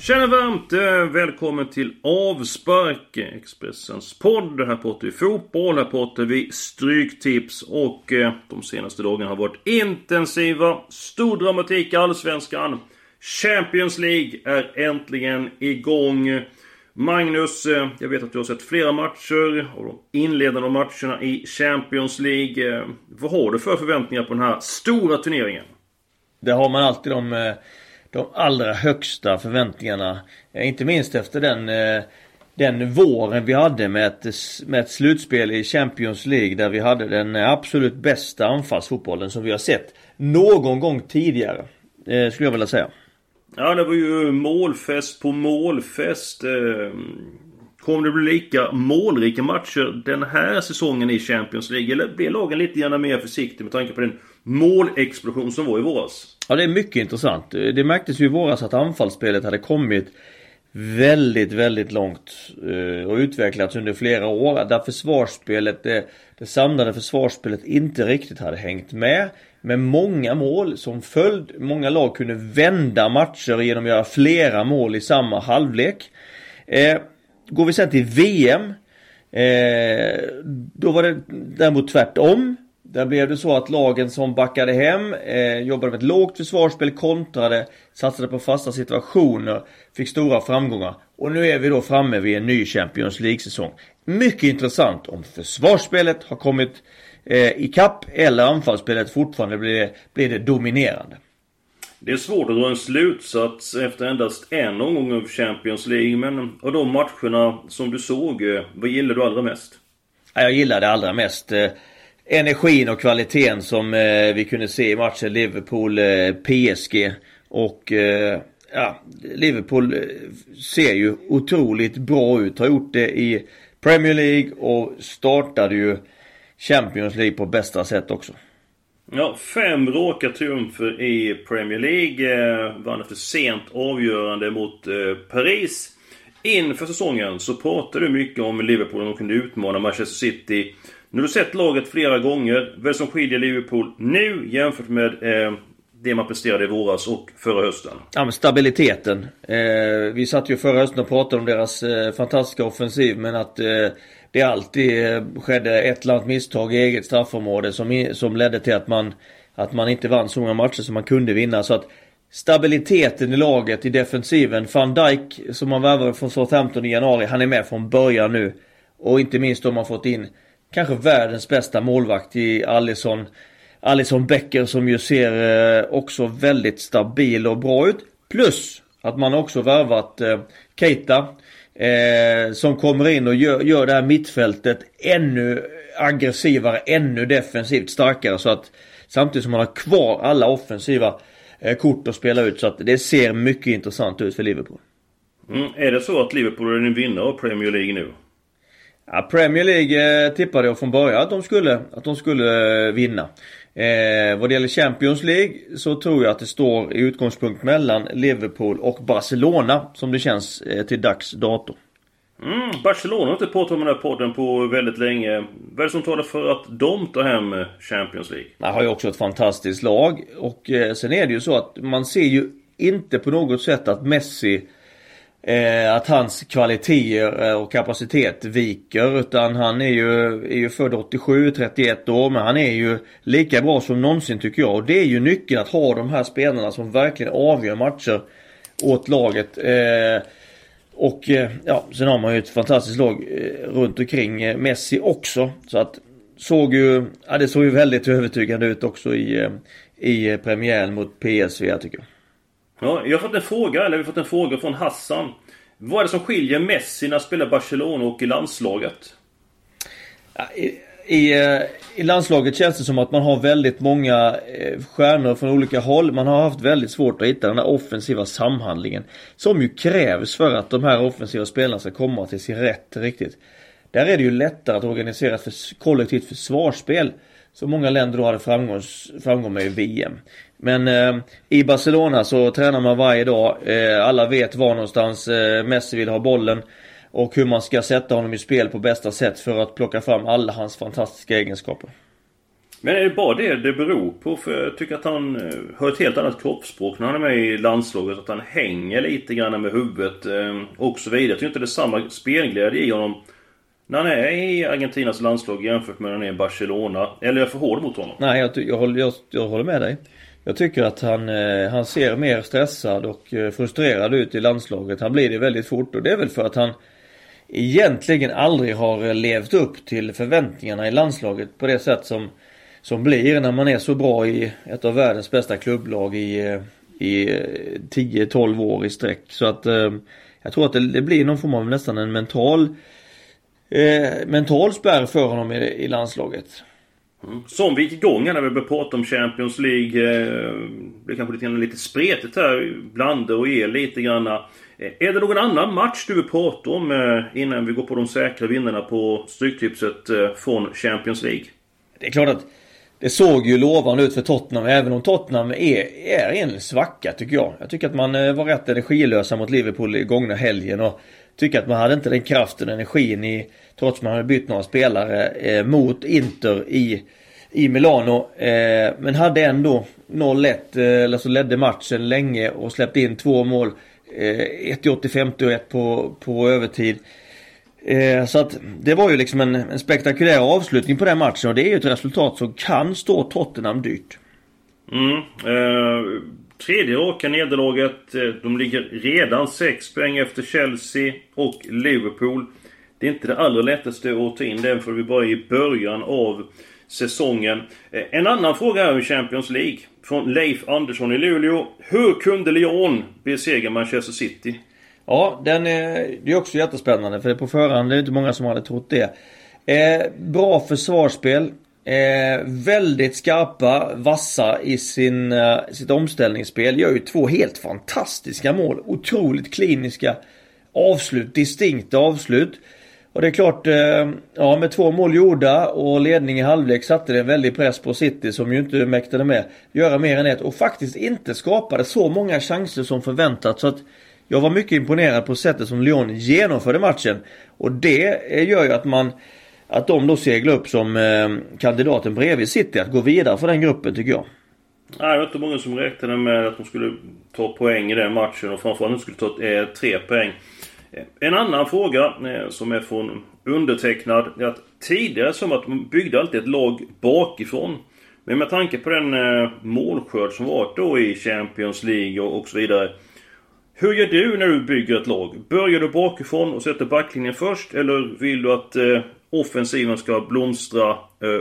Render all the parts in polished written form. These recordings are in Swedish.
Tjena, varmt välkommen till Avspark, Expressens podd. Här pratar vi fotboll, här pratar vi stryktips, och de senaste dagarna har varit intensiva. Stor dramatik i Allsvenskan. Champions League är äntligen igång. Magnus, jag vet att du har sett flera matcher och de inledande matcherna i Champions League. Vad har du för förväntningar på den här stora turneringen? Det har man alltid de allra högsta förväntningarna, inte minst efter den våren vi hade med ett slutspel i Champions League där vi hade den absolut bästa anfallsfotbollen som vi har sett någon gång tidigare, skulle jag vilja säga. Ja, det var ju målfest på målfest. Kommer det bli lika målrika matcher den här säsongen i Champions League? Eller blir lagen lite gärna mer försiktig med tanke på den målexplosion som var i våras? Ja, det är mycket intressant. Det märktes ju i våras att anfallsspelet hade kommit väldigt, väldigt långt och utvecklats under flera år. Där försvarsspelet, det samlade försvarsspelet inte riktigt hade hängt med. Med många mål som följd. Många lag kunde vända matcher genom att göra flera mål i samma halvlek. Går vi sen till VM, då var det däremot tvärtom. Där blev det så att lagen som backade hem jobbade med ett lågt försvarsspel, kontrade, satsade på fasta situationer, fick stora framgångar. Och nu är vi då framme vid en ny Champions League-säsong. Mycket intressant om försvarsspelet har kommit i kapp eller anfallsspelet fortfarande blir det dominerande. Det är svårt att dra en slutsats efter endast en omgång av Champions League, men av de matcherna som du såg, vad gillar du allra mest? Jag gillade allra mest energin och kvaliteten som vi kunde se i matchen Liverpool-PSG. Och Liverpool ser ju otroligt bra ut, har gjort det i Premier League och startade ju Champions League på bästa sätt också. Ja, 5 raka triumfer i Premier League. Vann efter sent avgörande mot Paris. Inför säsongen så pratade du mycket om Liverpool och kunde utmana Manchester City. Nu har du sett laget flera gånger. Vad som skiljer Liverpool nu jämfört med det man presterade i våras och förra hösten? Ja, men stabiliteten. Vi satt ju förra hösten och pratade om deras fantastiska offensiv, men att det alltid skedde ett eller annat misstag i eget straffområde som ledde till att man inte vann så många matcher som man kunde vinna. Så att stabiliteten i laget, i defensiven, Van Dijk som man värvade från Southampton i januari, han är med från början nu. Och inte minst om man fått in kanske världens bästa målvakt i Allison Becker, som ju ser också väldigt stabil och bra ut. Plus att man också värvat Keita, som kommer in och gör det här mittfältet ännu aggressivare, ännu defensivt starkare, så att samtidigt som man har kvar alla offensiva kort att spela ut, så att det ser mycket intressant ut för Liverpool. Är det så att Liverpool är en vinnare av Premier League nu? Ja, Premier League tippade jag från början att de skulle vinna. Vad det gäller Champions League så tror jag att det står i utgångspunkt mellan Liverpool och Barcelona, som det känns till dags dato. Barcelona har inte pratat om den här podden på väldigt länge. Vad är det som talar för att de tar hem Champions League? Man har ju också ett fantastiskt lag, och sen är det ju så att man ser ju inte på något sätt att Messi, att hans kvaliteter och kapacitet viker, utan han är ju född 87, 31 år, men han är ju lika bra som någonsin, tycker jag. Och det är ju nyckeln, att ha de här spelarna som verkligen avgör matcher åt laget. Sen har man ju ett fantastiskt lag runt omkring Messi också, så att det såg ju väldigt övertygande ut också i premiären mot PSV, jag tycker. Ja, vi har fått en fråga från Hassan. Vad är det som skiljer Messi när han spelar Barcelona och i landslaget? I landslaget känns det som att man har väldigt många stjärnor från olika håll. Man har haft väldigt svårt att hitta den här offensiva samhandlingen som ju krävs för att de här offensiva spelarna ska komma till sin rätt riktigt. Där är det ju lättare att organisera för kollektivt försvarsspel, så många länder då hade framgång med i VM. Men i Barcelona så tränar man varje dag. Alla vet var någonstans Messi vill ha bollen och hur man ska sätta honom i spel på bästa sätt för att plocka fram alla hans fantastiska egenskaper. Men är det bara det beror på? För jag tycker att han har ett helt annat kroppsspråk när han är med i landslaget. Att han hänger lite grann med huvudet och så vidare. Jag tycker inte det är samma spelglädje i honom när han är i Argentinas landslag jämfört med när han är i Barcelona. Eller är jag för hård mot honom? Nej, jag håller med dig. Jag tycker att han ser mer stressad och frustrerad ut i landslaget. Han blir det väldigt fort, och det är väl för att han egentligen aldrig har levt upp till förväntningarna i landslaget på det sätt som blir när man är så bra i ett av världens bästa klubblag i 10-12 år i sträck. Så att jag tror att det blir någon form av nästan en mental spärr för honom i landslaget. Mm. Som vi gick igång när vi började prata om Champions League, det kanske lite spretigt här bland och är lite grann. Är det någon annan match du vill prata om innan vi går på de säkra vinnarna på stryktipset från Champions League? Det är klart att det såg ju lovande ut för Tottenham, även om Tottenham är en svacka tycker jag. Jag tycker att man var rätt energilösa mot Liverpool i gångna helgen och tycker att man hade inte den kraften och energin trots att man hade bytt några spelare mot Inter i Milano. Men hade ändå 0-1, alltså ledde matchen länge och släppte in 2 mål. 1 i 85 och 1 på övertid. Så att det var ju liksom en spektakulär avslutning på den matchen, och det är ju ett resultat som kan stå Tottenham dyrt. Tredje raka nederlaget. De ligger redan 6 poäng efter Chelsea och Liverpool. Det är inte det allra lättaste att ta in den, för vi bara är i början av säsongen. En annan fråga är om Champions League från Leif Andersson i Luleå. Hur kunde Lyon besegra Manchester City? Ja, det är också jättespännande, för på förhand det är inte många som hade trott det. Bra försvarsspel. Väldigt skarpa, vassa i sitt omställningsspel. Gör ju 2 helt fantastiska mål. Otroligt kliniska avslut, distinkta avslut. Och det är klart, med 2 mål gjorda och ledning i halvlek satte det en väldig press på City, som ju inte mäktade med göra mer än ett, och faktiskt inte skapade så många chanser som förväntat. Så att jag var mycket imponerad på sättet som Lyon genomförde matchen, och det gör ju att de då seglar upp som kandidaten bredvid City att gå vidare för den gruppen tycker jag. Nej, det var inte många som räknade med att de skulle ta poäng i den matchen, och framförallt de skulle ta 3 poäng. En annan fråga som är från undertecknad är att tidigare som att man byggde alltid ett lag bakifrån. Men med tanke på den målskörd som varit då i Champions League och så vidare. Hur gör du när du bygger ett lag? Börjar du bakifrån och sätter backlinjen först, eller vill du att offensiven ska blomstra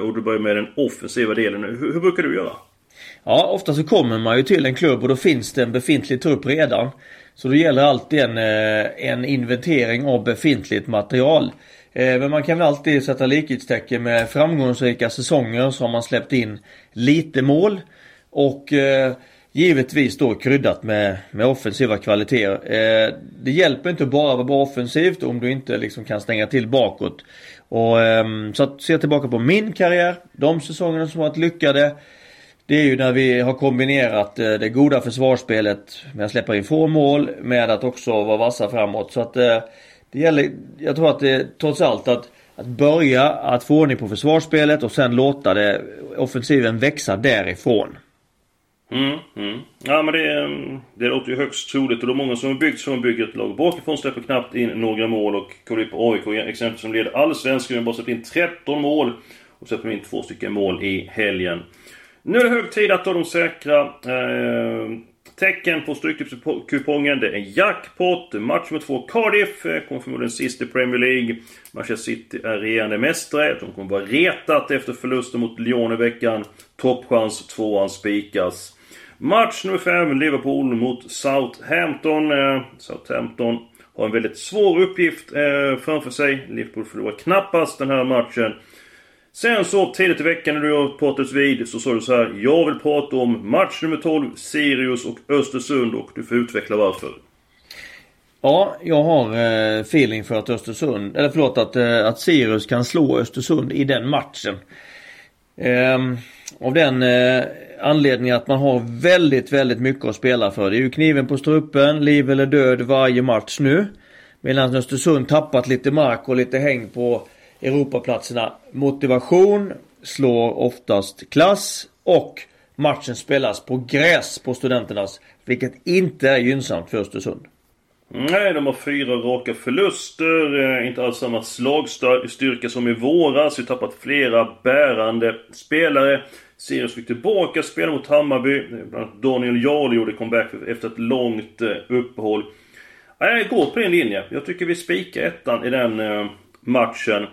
och du börjar med den offensiva delen? Hur brukar du göra? Ja, ofta så kommer man ju till en klubb och då finns det en befintlig trupp redan. Så det gäller alltid en inventering av befintligt material. Men man kan väl alltid sätta likhetstecken med framgångsrika säsonger så har man släppt in lite mål. Och givetvis då kryddat med offensiva kvaliteter. Det hjälper inte bara att vara bra offensivt om du inte liksom kan stänga till bakåt. Och, så att se tillbaka på min karriär, de säsongerna som varit lyckade. Det är ju när vi har kombinerat det goda försvarsspelet med att släppa in få mål med att också vara vassa framåt. Så att det gäller, jag tror att det trots allt att börja att få ordning på försvarsspelet och sen låta det offensiven växa därifrån. Ja, men det låter ju högst troligt, och det är många som har byggt som bygger ett lag bakifrån, släpper knappt in några mål, och kollar på AIK exempelvis som leder allsvenskan, bara släpper in 13 mål och släpper in 2 stycken mål i helgen. Nu är det hög tid att ta de säkra tecken på stryktipskupongen. Det är en jackpot, match med 2 Cardiff, kommer förmodligen sist i Premier League. Manchester City är regerande mästare, de kommer vara retat efter förlusten mot Lyon i veckan. Toppchans 2 spikas. Match nummer 5, Liverpool mot Southampton. Southampton har en väldigt svår uppgift framför sig. Liverpool förlorar knappast den här matchen. Sen så tidigt i veckan när du pratades vid så sa du så här: jag vill prata om match nummer 12, Sirius och Östersund, och du får utveckla varför. Ja, jag har feeling för att Östersund, eller förlåt, att Sirius kan slå Östersund i den matchen. Av den anledningen att man har väldigt, väldigt mycket att spela för. Det är ju kniven på strupen, liv eller död varje match nu. Medan Östersund tappat lite mark och lite häng på Europaplatserna. Motivation slår oftast klass, och matchen spelas på gräs på Studenternas, vilket inte är gynnsamt för Östersund. Nej, de har 4 raka förluster, inte alls samma slagstyrka som i våras. Vi har tappat flera bärande spelare. Sirius fick tillbaka spel mot Hammarby, bland annat Daniel Jarl gjorde comeback efter ett långt uppehåll. Jag går på en linje, jag tycker vi spikar ettan i den matchen.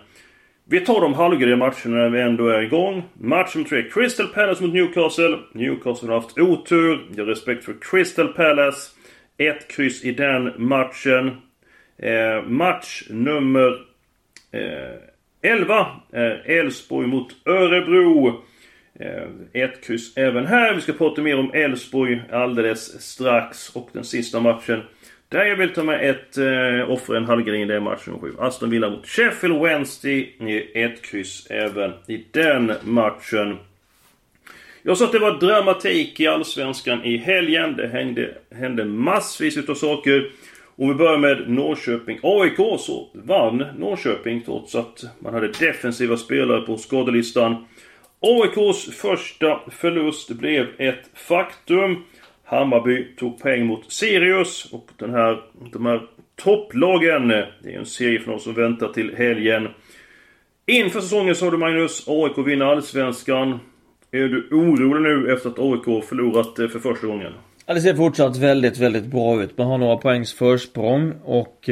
Vi tar de halvgrejer matcherna när vi ändå är igång. Match nummer 3, Crystal Palace mot Newcastle. Newcastle har haft otur, jag har respekt för Crystal Palace. 1 kryss i den matchen. Match nummer 11 är Elfsborg mot Örebro. 1 kryss även här. Vi ska prata mer om Elfsborg alldeles strax. Och den sista matchen där jag vill ta med ett offer, en halvgrej, det är match nummer 7. Aston Villa mot Sheffield Wednesday. 1 kryss även i den matchen. Jag sa att det var dramatik i Allsvenskan i helgen. Det hände massvis utav saker. Och vi börjar med Norrköping. AIK så vann Norrköping trots att man hade defensiva spelare på skadelistan. AIKs första förlust blev ett faktum. Hammarby tog poäng mot Sirius. Och de här topplagen, det är en serie för någon som väntar till helgen. Inför säsongen sa du, Magnus, AIK vinner Allsvenskan. Är du orolig nu efter att AIK förlorat för första gången? Ja, det ser fortsatt väldigt, väldigt bra ut. Man har några poängs försprång och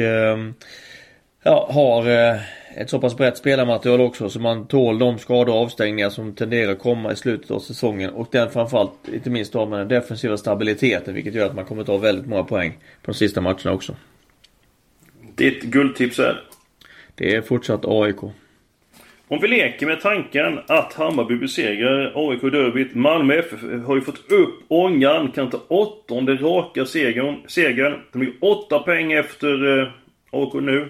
har ett så pass brett spelarmaterial också, så man tål de skador och avstängningar som tenderar att komma i slutet av säsongen. Och den framförallt, inte minst, har man den defensiva stabiliteten, vilket gör att man kommer ta väldigt många poäng på de sista matcherna också. Ditt guldtips är? Det är fortsatt AIK. Om vi leker med tanken att Hammarby besegrar AIK i derbyt. Malmö FF har ju fått upp ångan, kan ta 8:e raka segern. De är 8 poäng efter AIK nu.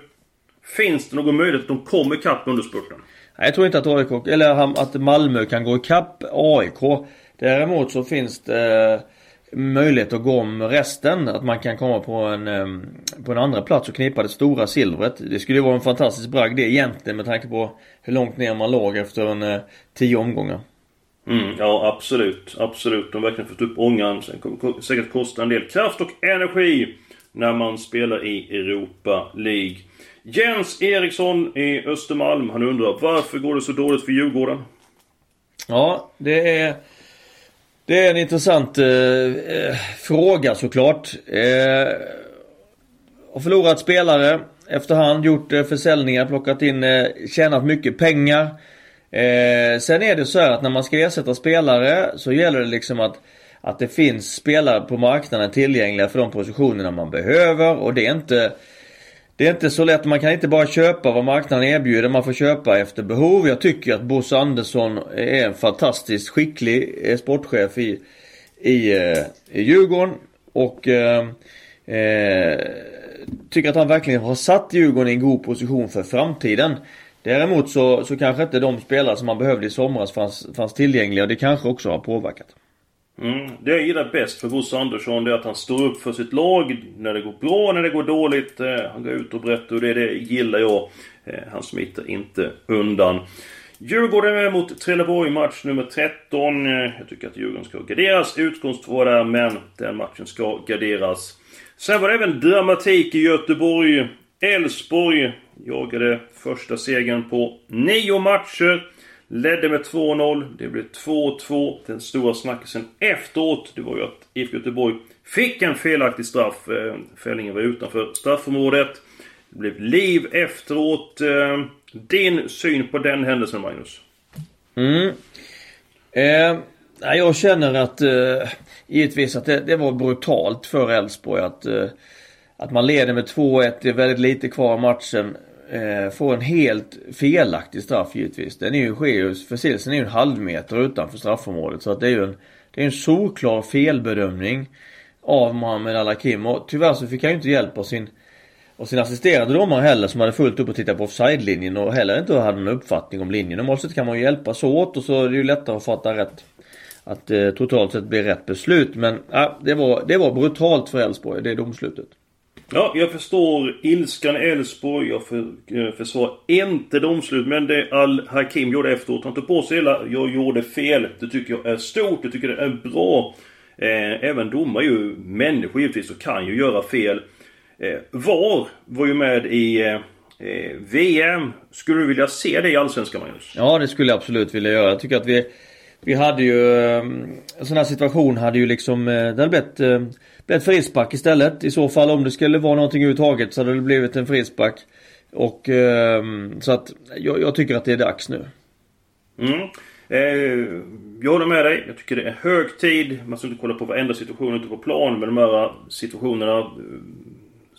Finns det någon möjlighet att de kommer ikapp under spurten? Nej, jag tror inte att AIK, eller att Malmö kan gå ikapp AIK. Däremot så finns det möjlighet att gå om resten, att man kan komma på en andra plats och knipa det stora silvret. Det skulle ju vara en fantastisk bragd det egentligen, med tanke på hur långt ner man låg efter 10 omgångar. Ja, absolut. De har verkligen fått upp ångan. Sen kommer säkert kosta en del kraft och energi när man spelar i Europa League. Jens Eriksson i Östermalm, han undrar: varför går det så dåligt för Djurgården? Ja, det är en intressant fråga såklart. Har förlorat spelare efterhand, gjort försäljningar, plockat in, tjänat mycket pengar. Sen är det så här att när man ska ersätta spelare så gäller det liksom att det finns spelare på marknaden tillgängliga för de positionerna man behöver. Och det är inte så lätt. Man kan inte bara köpa vad marknaden erbjuder. Man får köpa efter behov. Jag tycker att Bosse Andersson är en fantastiskt skicklig sportchef i Djurgården. Och tycker att han verkligen har satt Djurgården i en god position för framtiden. Däremot så kanske inte de spelare som man behövde i somras fanns tillgängliga. Och det kanske också har påverkat. Det jag gillar bäst för Bosse Andersson är att han står upp för sitt lag när det går bra, när det går dåligt. Han går ut och berättar, och det gillar jag. Han smiter inte undan. Djurgården är mot Trelleborg, match nummer 13. Jag tycker att Djurgården ska garderas. Utgångstvå där, men den matchen ska garderas. Sen var det även dramatik i Göteborg. Elfsborg jagade första segern på 9 matcher. Ledde med 2-0, det blev 2-2. Den stora snackisen efteråt, det var ju att IFK Göteborg fick en felaktig straff. Fällningen var utanför straffområdet. Det blev liv efteråt. Din syn på den händelsen, Magnus? Jag känner att givetvis att det var brutalt för Elfsborg att man leder med 2-1. Det är väldigt lite kvar matchen. får en helt felaktig straff givetvis. Den är ju Sirius, förseelsen är ju en halv meter utanför straffområdet, så att det är ju en solklar felbedömning av Mohamed Al-Hakim. Och tyvärr så fick han ju inte hjälp av sin assisterande domare heller, som hade fullt upp och tittat på offside-linjen och heller inte hade någon uppfattning om linjen. Och målsett kan man ju hjälpas åt, och så är det ju lättare att fatta rätt, att totalt sett blir rätt beslut. Men det var brutalt för Elfsborg, det är domslutet. Ja, jag förstår ilskan Elfsborg. Jag försvarar inte domslut, men det Al-Hakim gjorde efteråt, han tog på sig hela, jag gjorde fel. Det tycker jag är stort, jag tycker det är bra. Även domar ju människor givetvis, så kan ju göra fel. VAR var ju med i VM. Skulle du vilja se det i Allsvenskan, Magnus? Ja, det skulle jag absolut vilja göra. Jag tycker att vi hade ju en sån här situation, hade ju liksom det hade blivit frispark istället. I så fall, om det skulle vara någonting överhuvudtaget, så hade det blivit en frispark. Och så att jag tycker att det är dags nu. Mm. Jag håller med dig, jag tycker det är hög tid. Man ska inte kolla på varenda situation ute på plan, men de här situationerna,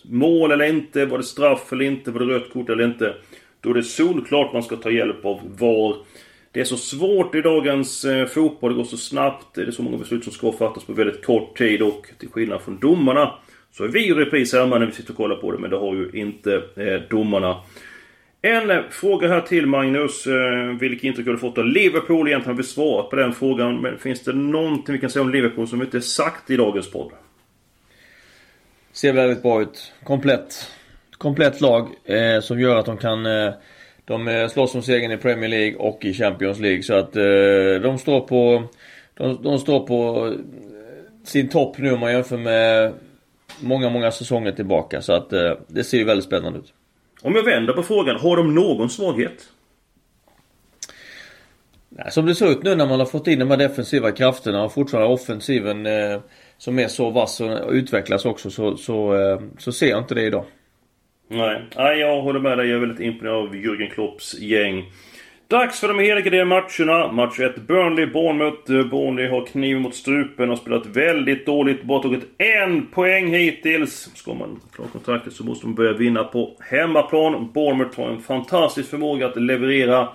mål eller inte, var det straff eller inte, var det rött kort eller inte, då är det solklart man ska ta hjälp av VAR. Det är så svårt i dagens fotboll, det går så snabbt, det är så många beslut som ska fattas på väldigt kort tid, och till skillnad från domarna så är vi i repris hemma när vi sitter och kollar på det, men det har ju inte domarna. En fråga här till Magnus, vilket intryck har du fått av Liverpool? Egentligen har vi svarat på den frågan, men finns det någonting vi kan säga om Liverpool som inte är sagt i dagens podd? Ser väldigt bra ut, komplett lag som gör att de kan de slåss om segern i Premier League och i Champions League, så att de står på sin topp nu om man jämför med många säsonger tillbaka, så att det ser ju väldigt spännande ut. Om jag vänder på frågan, har de någon svaghet? Nej, som det ser ut nu när man har fått in de här defensiva krafterna och fortfarande offensiven som är så vass och utvecklas också, så ser jag inte det idag. Nej, jag håller med dig. Jag är väldigt imponerad av Jürgen Klopps gäng. Dags för de heliga matcherna. Match 1, Burnley-Bournemouth. Burnley har kniv mot strupen och spelat väldigt dåligt. Bara tagit en poäng hittills. Ska man klara kontraktet så måste de börja vinna på hemmaplan. Bournemouth har en fantastisk förmåga att leverera.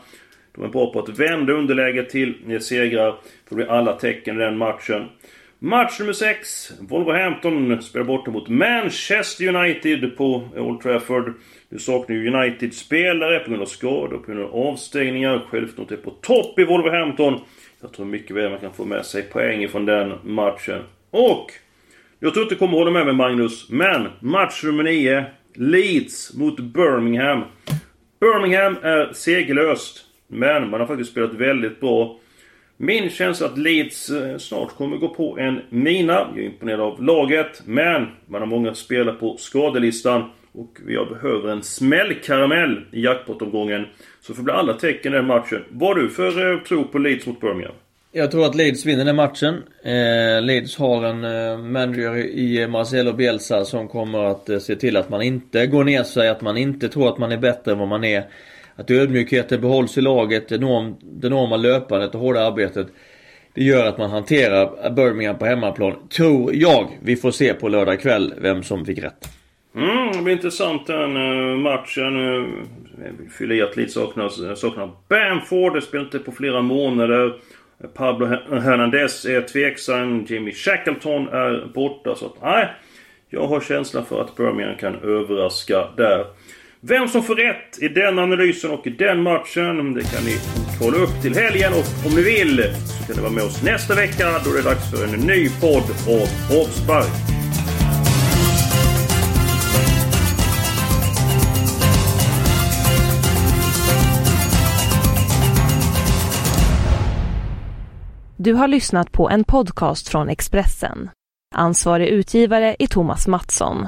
De är bra på att vända underläge till segrar. För det blir alla tecken i den matchen. Match nummer 6. Wolverhampton spelar bort mot Manchester United på Old Trafford. Nu saknar United-spelare på grund av skador, på grund av avstängningar. Självklart är på topp i Wolverhampton. Jag tror mycket väl man kan få med sig poäng från den matchen. Och jag tror inte kommer hålla med Magnus, men match nummer 9. Leeds mot Birmingham. Birmingham är segerlöst, men man har faktiskt spelat väldigt bra. Min känsla att Leeds snart kommer gå på en mina. Jag är imponerad av laget, men man har många spelare på skadelistan. Och jag behöver en smällkaramell i jackpot-omgången. Så får bli alla tecken i den matchen. Vad du för tro på Leeds mot Birmingham? Jag tror att Leeds vinner den matchen. Leeds har en manager i Marcelo Bielsa som kommer att se till att man inte går ner sig. Att man inte tror att man är bättre än vad man är. Att ödmjukheten behålls i laget, det enorma löpandet och hårda arbetet, det gör att man hanterar Birmingham på hemmaplan, tror jag. Vi får se på lördag kväll vem som fick rätt. Det blir intressant den matchen. Fyller i att Leeds saknar Bamford, det spelar inte på flera månader. Pablo Hernandez är tveksam, Jimmy Shackleton är borta, så att, nej, jag har känslan för att Birmingham kan överraska där. Vem som får rätt i den analysen och i den matchen, det kan ni kolla upp till helgen. Och om ni vill så kan ni vara med oss nästa vecka, då det är dags för en ny podd av Avspark. Du har lyssnat på en podcast från Expressen. Ansvarig utgivare är Thomas Mattsson.